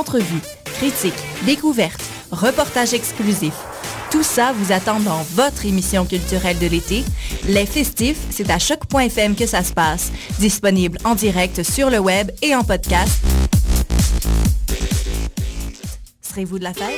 entrevues, critiques, découvertes, reportages exclusifs. Tout ça vous attend dans votre émission culturelle de l'été. Les Festifs, c'est à choc.fm que ça se passe. Disponible en direct sur le web et en podcast. Serez-vous de la fête?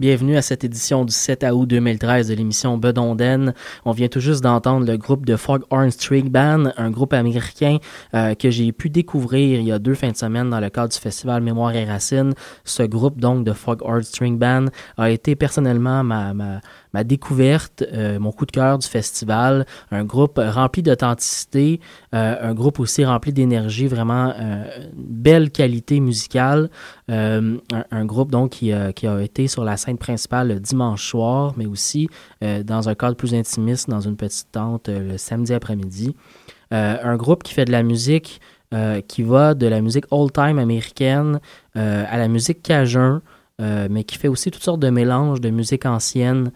Bienvenue à cette édition du 7 août 2013 de l'émission Bedondaine. On vient tout juste d'entendre le groupe de Foghorn String Band, un groupe américain que j'ai pu découvrir il y a 2 fins de semaine dans le cadre du festival Mémoire et Racines. Ce groupe donc de Foghorn String Band a été personnellement ma découverte, mon coup de cœur du festival. Un groupe rempli d'authenticité, un groupe aussi rempli d'énergie, vraiment belle qualité musicale. Un groupe donc qui a été sur la scène principale le dimanche soir, mais aussi dans un cadre plus intimiste, dans une petite tente le samedi après-midi. Un groupe qui fait de la musique, qui va de la musique old-time américaine à la musique cajun, mais qui fait aussi toutes sortes de mélanges de musique ancienne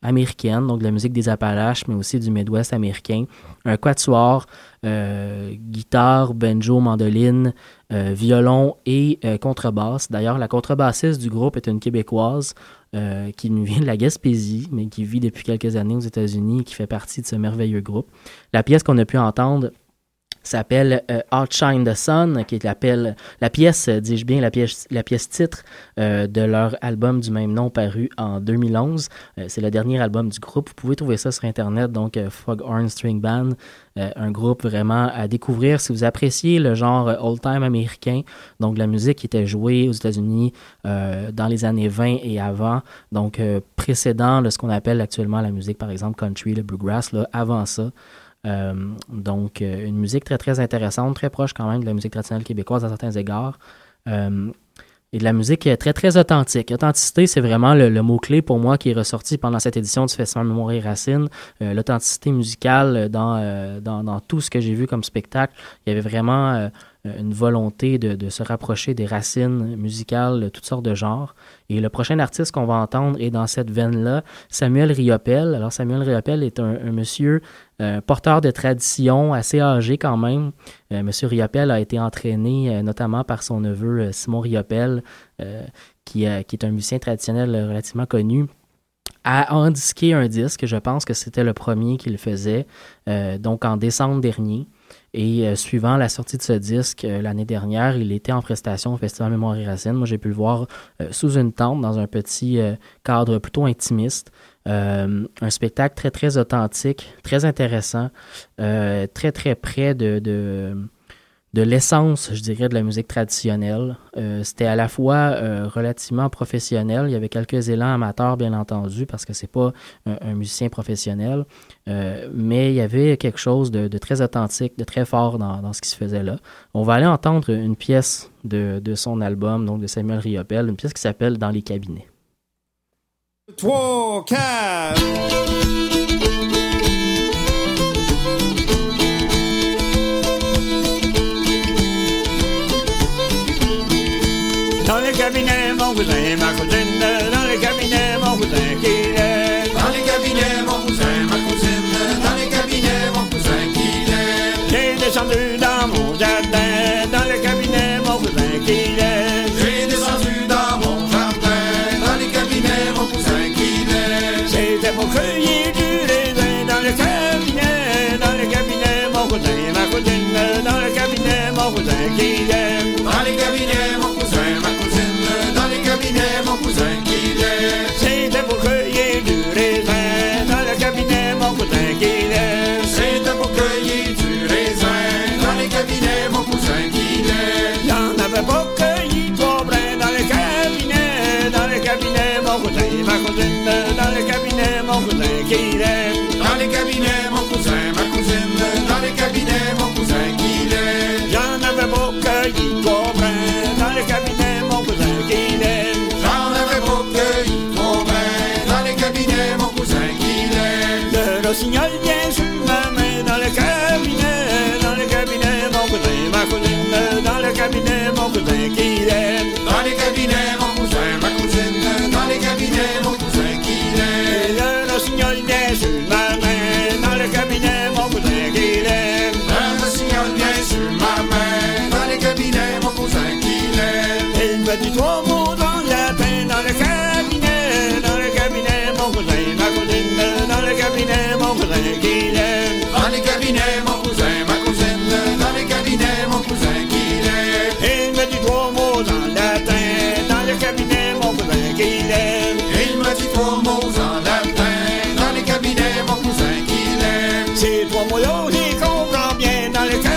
américaine, donc de la musique des Appalaches, mais aussi du Midwest américain. Un quatuor, guitare, banjo, mandoline, violon et contrebasse. D'ailleurs, la contrebassiste du groupe est une Québécoise qui nous vient de la Gaspésie, mais qui vit depuis quelques années aux États-Unis et qui fait partie de ce merveilleux groupe. La pièce qu'on a pu entendre s'appelle Outshine the Sun, qui est la pièce, dis-je bien, la pièce titre de leur album du même nom paru en 2011. C'est le dernier album du groupe. Vous pouvez trouver ça sur Internet, donc Foghorn String Band, un groupe vraiment à découvrir. Si vous appréciez le genre old-time américain, donc la musique qui était jouée aux États-Unis dans les années 20 et avant, donc précédant ce qu'on appelle actuellement la musique, par exemple, country, le bluegrass, là, avant ça. Donc, une musique très, très intéressante, très proche quand même de la musique traditionnelle québécoise à certains égards. et de la musique qui est très, très authentique. Authenticité, c'est vraiment le mot-clé pour moi qui est ressorti pendant cette édition du Festival Mémoire et Racines. L'authenticité musicale dans tout ce que j'ai vu comme spectacle. Il y avait vraiment une volonté de se rapprocher des racines musicales de toutes sortes de genres. Et le prochain artiste qu'on va entendre est dans cette veine-là, Samuel Riopel. Alors, Samuel Riopel est un monsieur porteur de tradition, assez âgé quand même. Monsieur Riopel a été entraîné notamment par son neveu Simon Riopel, qui est un musicien traditionnel relativement connu, à endisquer un disque. Je pense que c'était le premier qu'il faisait, donc en décembre dernier. Et suivant la sortie de ce disque l'année dernière, il était en prestation au Festival Mémoire et Racines. Moi, j'ai pu le voir sous une tente, dans un petit cadre plutôt intimiste. Un spectacle très, très authentique, très intéressant, très, très près de l'essence, je dirais, de la musique traditionnelle. C'était à la fois relativement professionnel. Il y avait quelques élans amateurs, bien entendu, parce que c'est pas un musicien professionnel. Mais il y avait quelque chose de très authentique, de très fort dans ce qui se faisait là. On va aller entendre une pièce de son album, donc de Samuel Riopel, une pièce qui s'appelle « Dans les cabinets ». 3, 4... Dans les cabinets, mon cousin, ma cousine, dans les cabinets, mon cousin qui l'aime. Dans les cabinets, mon cousin, ma cousine, dans les cabinets, mon cousin qui l'aime. J'ai descendu dans mon jardin, dans les cabinets, mon cousin qui l'aime. J'ai descendu dans mon jardin, dans les cabinets, mon cousin qui l'aime. C'était pour cueillir du raisin, dans les cabinets, mon cousin, ma cousine, dans les cabinets, mon cousin qui l'aime. Dans les cabinets, mon cousin, ma cousine, dans les cabinets, mon cousin qui l'aime. C'était pour cueillir du raisin, dans le cabinet, mon cousin qui l'aime. C'était pour cueillir du raisin, dans les cabinets, mon cousin qui l'aime. J'en avais pas cueilli 3 brins, dans les cabinets, mon cousin, ma cousine, dans les cabinets, mon cousin qui l'aime. Dans les cabinets, mon cousin, ma cousine, dans les cabinets, mon cousin qui l'aime. J'en avais pas cueilli 3 brins, dans les cabinets, mon cousin qui l'aime. J'en avais beau cueilli 3 brins, dans les cabinets, mon cousin qui l'aime. Le rossignol vient sur ma main, dans les cabinets, mon cousin, ma cousine, dans les cabinets, mon cousin qui l'aime. Dans les cabinets, mon cousin, ma cousine, dans les cabinets, mon cousin qui l'aime. Le rossignol vient sur ma main, dans les cabinets, mon cousin qui l'aime. Le rossignol vient sur ma main, dans les cabinets, mon cousin qui l'aime. Il me dit 3 mots dans la paix, dans le cabinet, mon cousin, ma cousine, dans le cabinet, mon cousin qui l'aime. Dans le cabinet, mon cousin, ma cousine, dans le cabinet, mon cousin qui l'aime. Il me dit 3 mots dans la paix, dans le cabinet, mon cousin qui l'aime. Il me dit 3 mots dans la paix, dans le cabinet, mon cousin qui l'aime. Ces 3 mots-là, j'y comprends bien, dans le cabinet,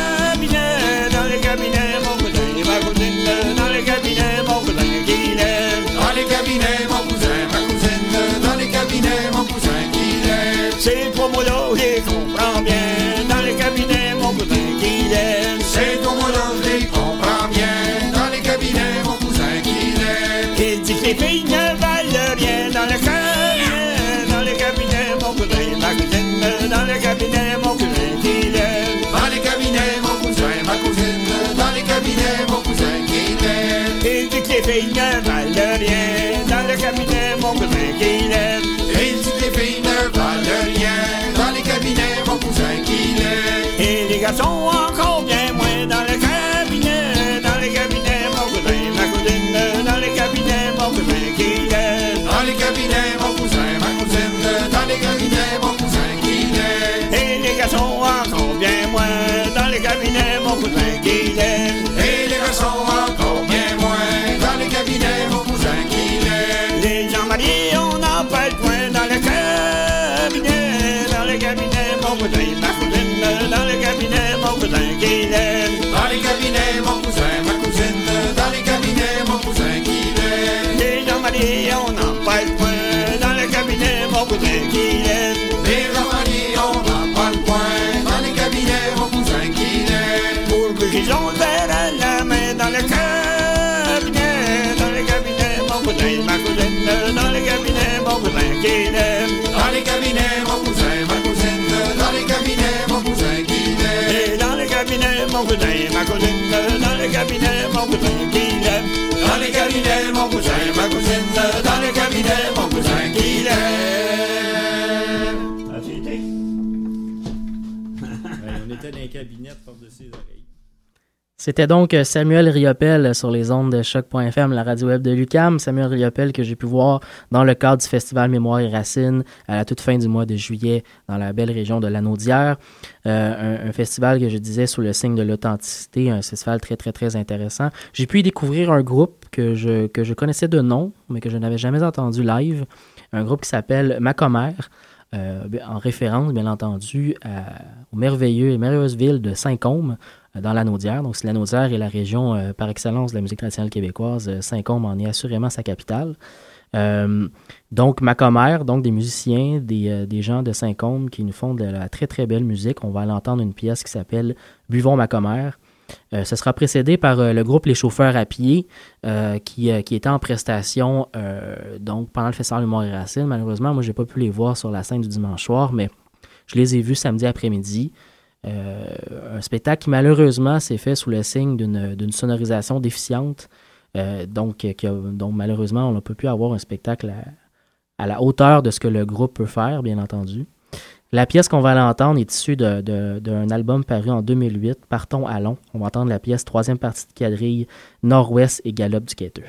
mon cousin, ma cousine, dans le cabinet, mon cousin qui l'aime. Dans les cabinets, mon cousin, ma cousine, dans les cabinets, mon cousin qui l'aime. C'est 3 mots-là, j'y comprends bien, dans les cabinets, mon cousin qui l'aime. C'est 3 mots-là, j'y comprends bien, dans les cabinets, mon cousin qui l'aime. Il dit que les filles ne valent rien, dans le cabinet, mon cousin, ma cousine, dans le cabinet, mon cousin qui l'aime. Dans les cabinets, mon cousin, ma cousine, dans les cabinets, mon cousin qui l'aime. Il dit que les filles ne valent rien, dans le cabinet, mon cousin qui l'aime. Il dit que les filles ne valent rien, dans les cabinets, mon cousin qui l'aime. Et les garçons encore bien moins, dans le cabinet, mon cousin, ma cousine, dans le cabinet, mon cousin qui l'aime. Dans le cabinet, mon cousin, ma cousine, dans le cabinet, mon cousin qui l'aime. Et les garçons encore bien moins, dans les cabinets, mon cousin qui l'aime. Et les garçons encore bien moins, dans les cabinets, mon cousin qui l'aime. Les gens mariés, on n'en parle point, dans les cabinets, mon cousin, ma cousine, dans les cabinets, mon cousin qui l'aime. Dans les cabinets, mon cousin, ma cousine, dans les cabinets, mon cousin qui l'aime. Les gens mariés, on n'en parle point, dans les cabinets, mon cousin qui l'aime. Les gens mariés, on n'en parle point, dans les cabinets, mon cousin qui l'aime. Pour que j'en verrai la main, dans les cabinets, dans dans les cabinets, mon cousin, ma cousine, dans les cabinets, mon cousin qui l'aime. Ah, j'ai été. On était dans les cabinets par-dessus les oreilles. C'était donc Samuel Riopel sur les ondes de choc.fm, la radio web de l'UQAM. Samuel Riopel que j'ai pu voir dans le cadre du festival Mémoire et Racines à la toute fin du mois de juillet dans la belle région de Lanaudière. Un festival que je disais sous le signe de l'authenticité, un festival très, très, très intéressant. J'ai pu y découvrir un groupe que je connaissais de nom, mais que je n'avais jamais entendu live. Un groupe qui s'appelle Macomère, en référence, bien entendu, au merveilleux et merveilleuse ville de Saint-Côme, dans Lanaudière. Donc, si Lanaudière est la région par excellence de la musique traditionnelle québécoise, Saint-Côme en est assurément sa capitale. Donc, Macomère, donc des musiciens, des gens de Saint-Côme qui nous font de la très, très belle musique. On va aller entendre une pièce qui s'appelle « Buvons Macomère ». Ce sera précédé par le groupe Les Chauffeurs à pied qui était en prestation donc pendant le festival Mémoire et Racines. Malheureusement, moi, j'ai pas pu les voir sur la scène du dimanche soir, mais je les ai vus samedi après-midi. Un spectacle qui, malheureusement, s'est fait sous le signe d'une sonorisation déficiente. Donc, malheureusement, on n'a pas pu avoir un spectacle à la hauteur de ce que le groupe peut faire, bien entendu. La pièce qu'on va l'entendre est issue d'un album paru en 2008, Partons allons. On va entendre la pièce troisième partie de quadrille, Nord-Ouest et Galop du Quêteux.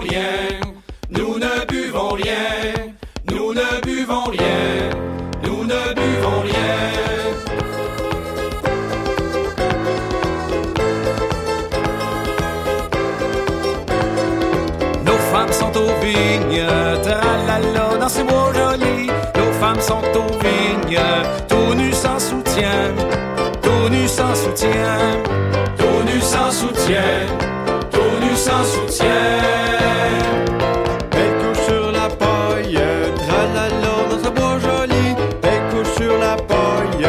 rien, nous ne buvons rien, nous ne buvons rien, nous ne buvons rien. Nos femmes sont aux vignes, tralala dans ces bois jolis. Nos femmes sont aux vignes, tout nu sans soutien, tout nu sans soutien, tout nu sans soutien. Sans soutien. Elle couche sur la paille, tralala dans sa bois jolie. Elle couche sur la paille,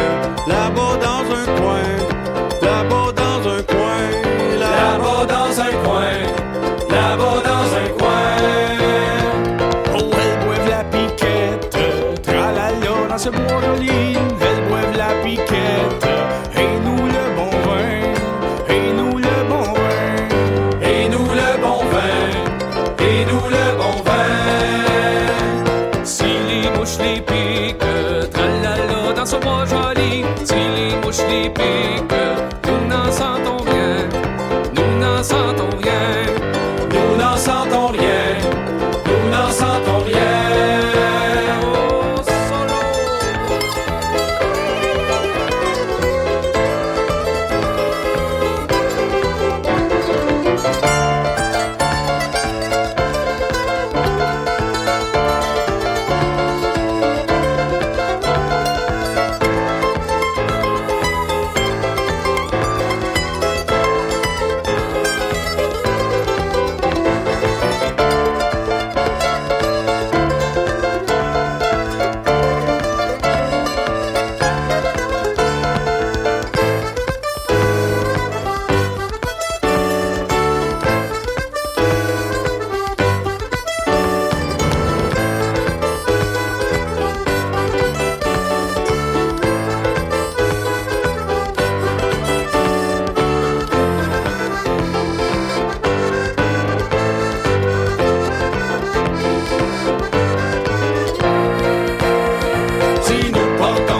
là-bas dans un coin, là-bas dans un coin, là-bas dans un coin, là-bas dans un coin. Oh, elle boive la piquette, tralala dans sa bois jolie. Elle boive la piquette, et nous le bon vin, et nous le bon vin. Dans ce bois joli, si les mouches les piquent, nous n'en sentons rien, nous n'en sentons rien, nous n'en sentons rien, nous n'en sentons rien. Oh,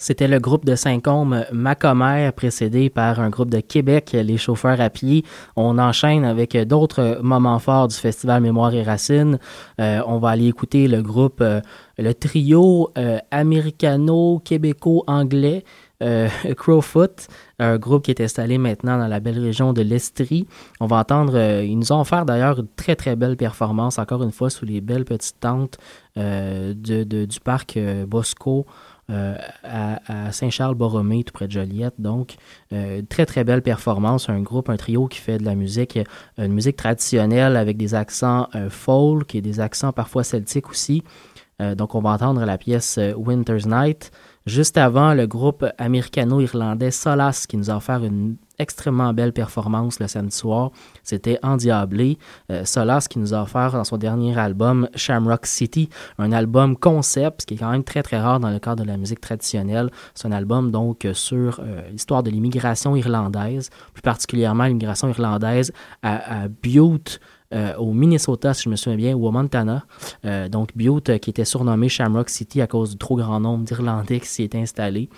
c'était le groupe de Saint-Côme, Macomère, précédé par un groupe de Québec, Les Chauffeurs à pied. On enchaîne avec d'autres moments forts du Festival Mémoire et Racines. On va aller écouter le groupe, le trio américano-québéco-anglais, Crowfoot, un groupe qui est installé maintenant dans la belle région de l'Estrie. On va entendre, ils nous ont offert d'ailleurs une très très belle performance, encore une fois, sous les belles petites tentes du parc Bosco. À Saint-Charles-Borromée, tout près de Joliette. Donc, très, très belle performance. Un groupe, un trio qui fait de la musique, une musique traditionnelle avec des accents folk et des accents parfois celtiques aussi. Donc, on va entendre la pièce Winter's Night. Juste avant, le groupe américano-irlandais Solas qui nous a offert une extrêmement belle performance le samedi soir. C'était endiablé. Solas qui nous a offert dans son dernier album Shamrock City, un album concept, ce qui est quand même très très rare dans le cadre de la musique traditionnelle. C'est un album donc sur l'histoire de l'immigration irlandaise, plus particulièrement l'immigration irlandaise à Butte, au Minnesota, si je me souviens bien, ou au Montana. Donc Butte qui était surnommé Shamrock City à cause du trop grand nombre d'Irlandais qui s'y étaient installés.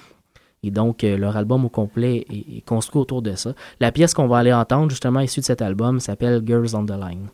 Et donc, leur album au complet est construit autour de ça. La pièce qu'on va aller entendre, justement, issue de cet album, s'appelle « Girls on the Line ».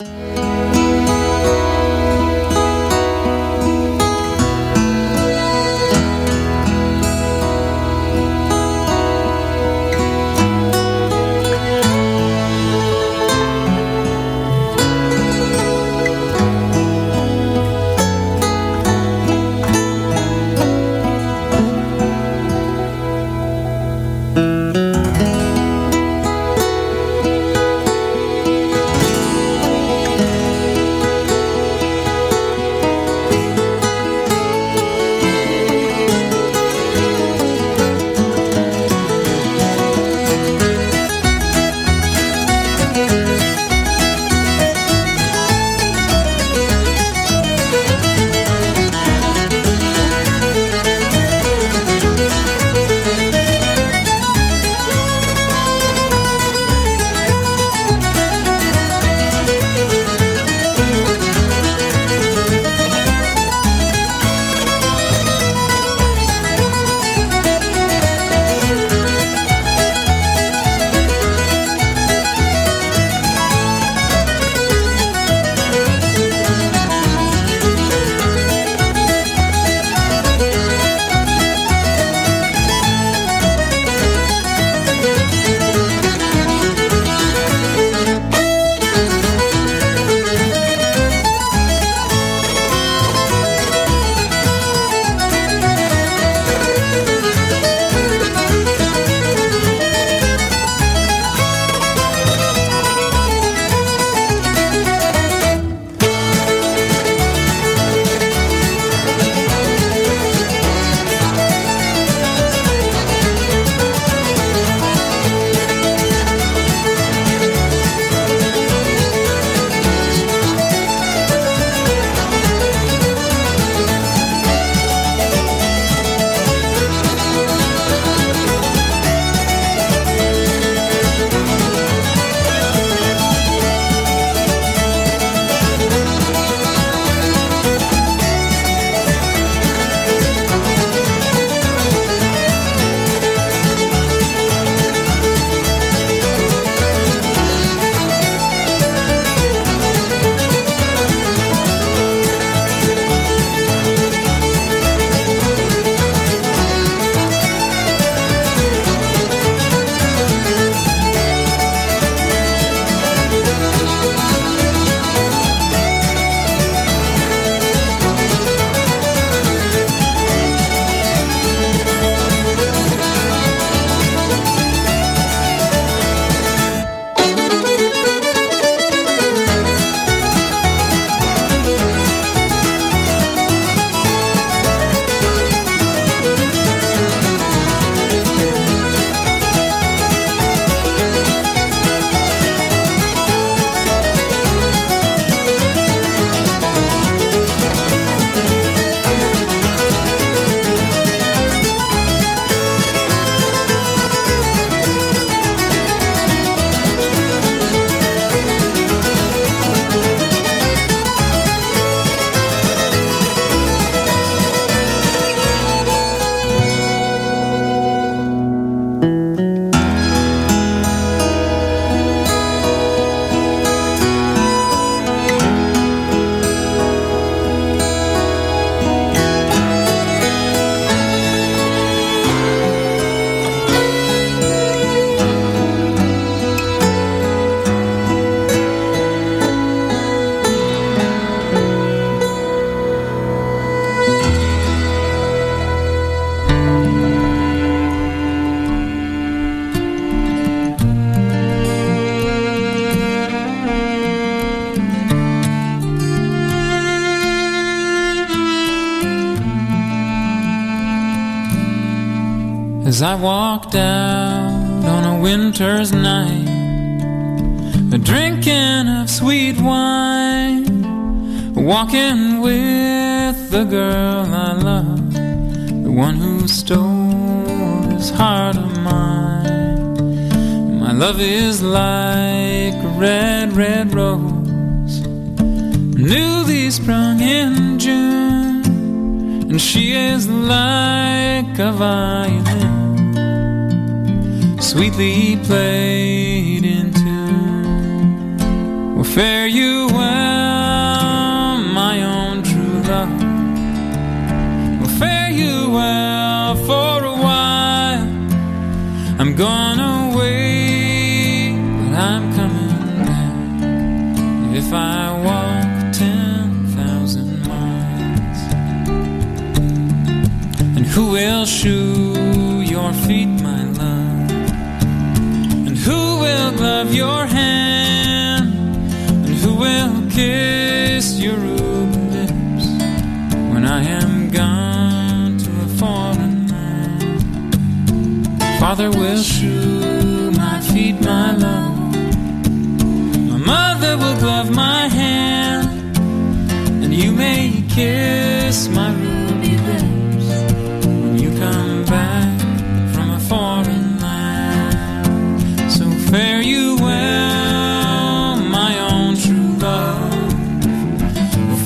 As I walked out on a winter's night, a drinking of sweet wine, walking with the girl I love, the one who stole this heart of mine. My love is like a red, red rose, newly sprung in June, and she is like a violin, sweetly played in tune. Well, fare you well, my own true love, well, fare you well for a while. I'm gone away, but I'm coming back, and if I walk 10,000 miles, and who will shoe your feet, my love, and who will glove your hand, and who will kiss your ruby lips when I am gone to a foreign land? Father will shoe my feet, my love, mother will glove my hand, and you may kiss my ruby lips when you come back from a foreign land. So fare you well, my own true love,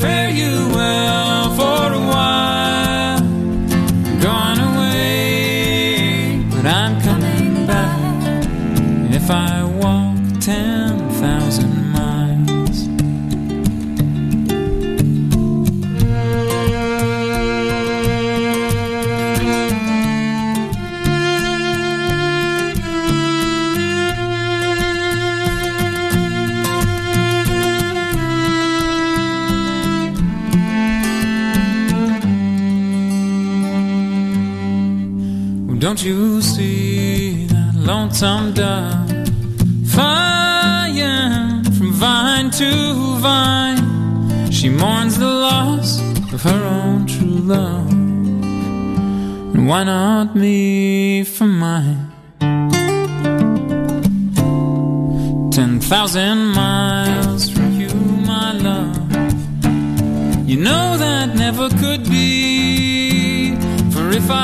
fare you well for a while. Gone away, but I'm coming back, and if I walk 10,000 miles. Well, don't you see that lonesome dove flying from vine to vine? She mourns the loss of her own true love, and why not me for mine? 10,000 miles from you, my love, you know that never could be. For if I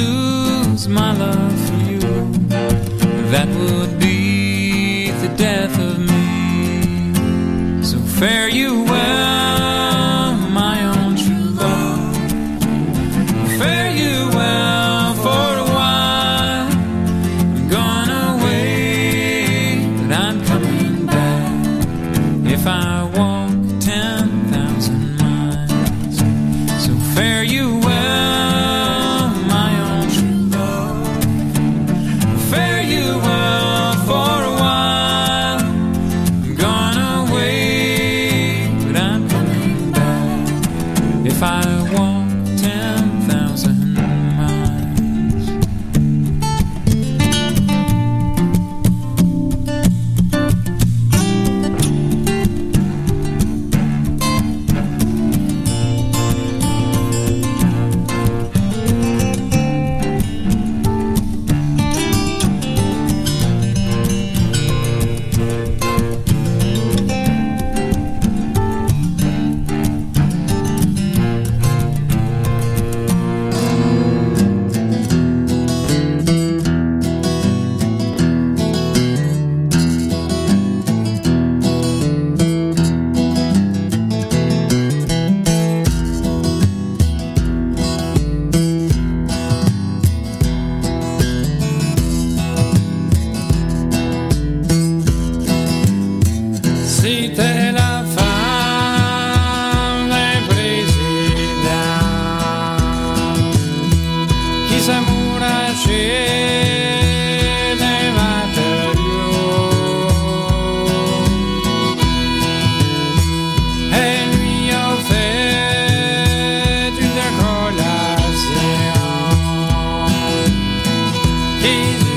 lose my love for you, that would be the death of me. So fare you well, my own true love, fare you well for a while. I'm gone away, but I'm coming back, if I walk 10,000 miles. So fare you well, my own true love, fare you well for a while. If I walk 10,000 miles. Easy.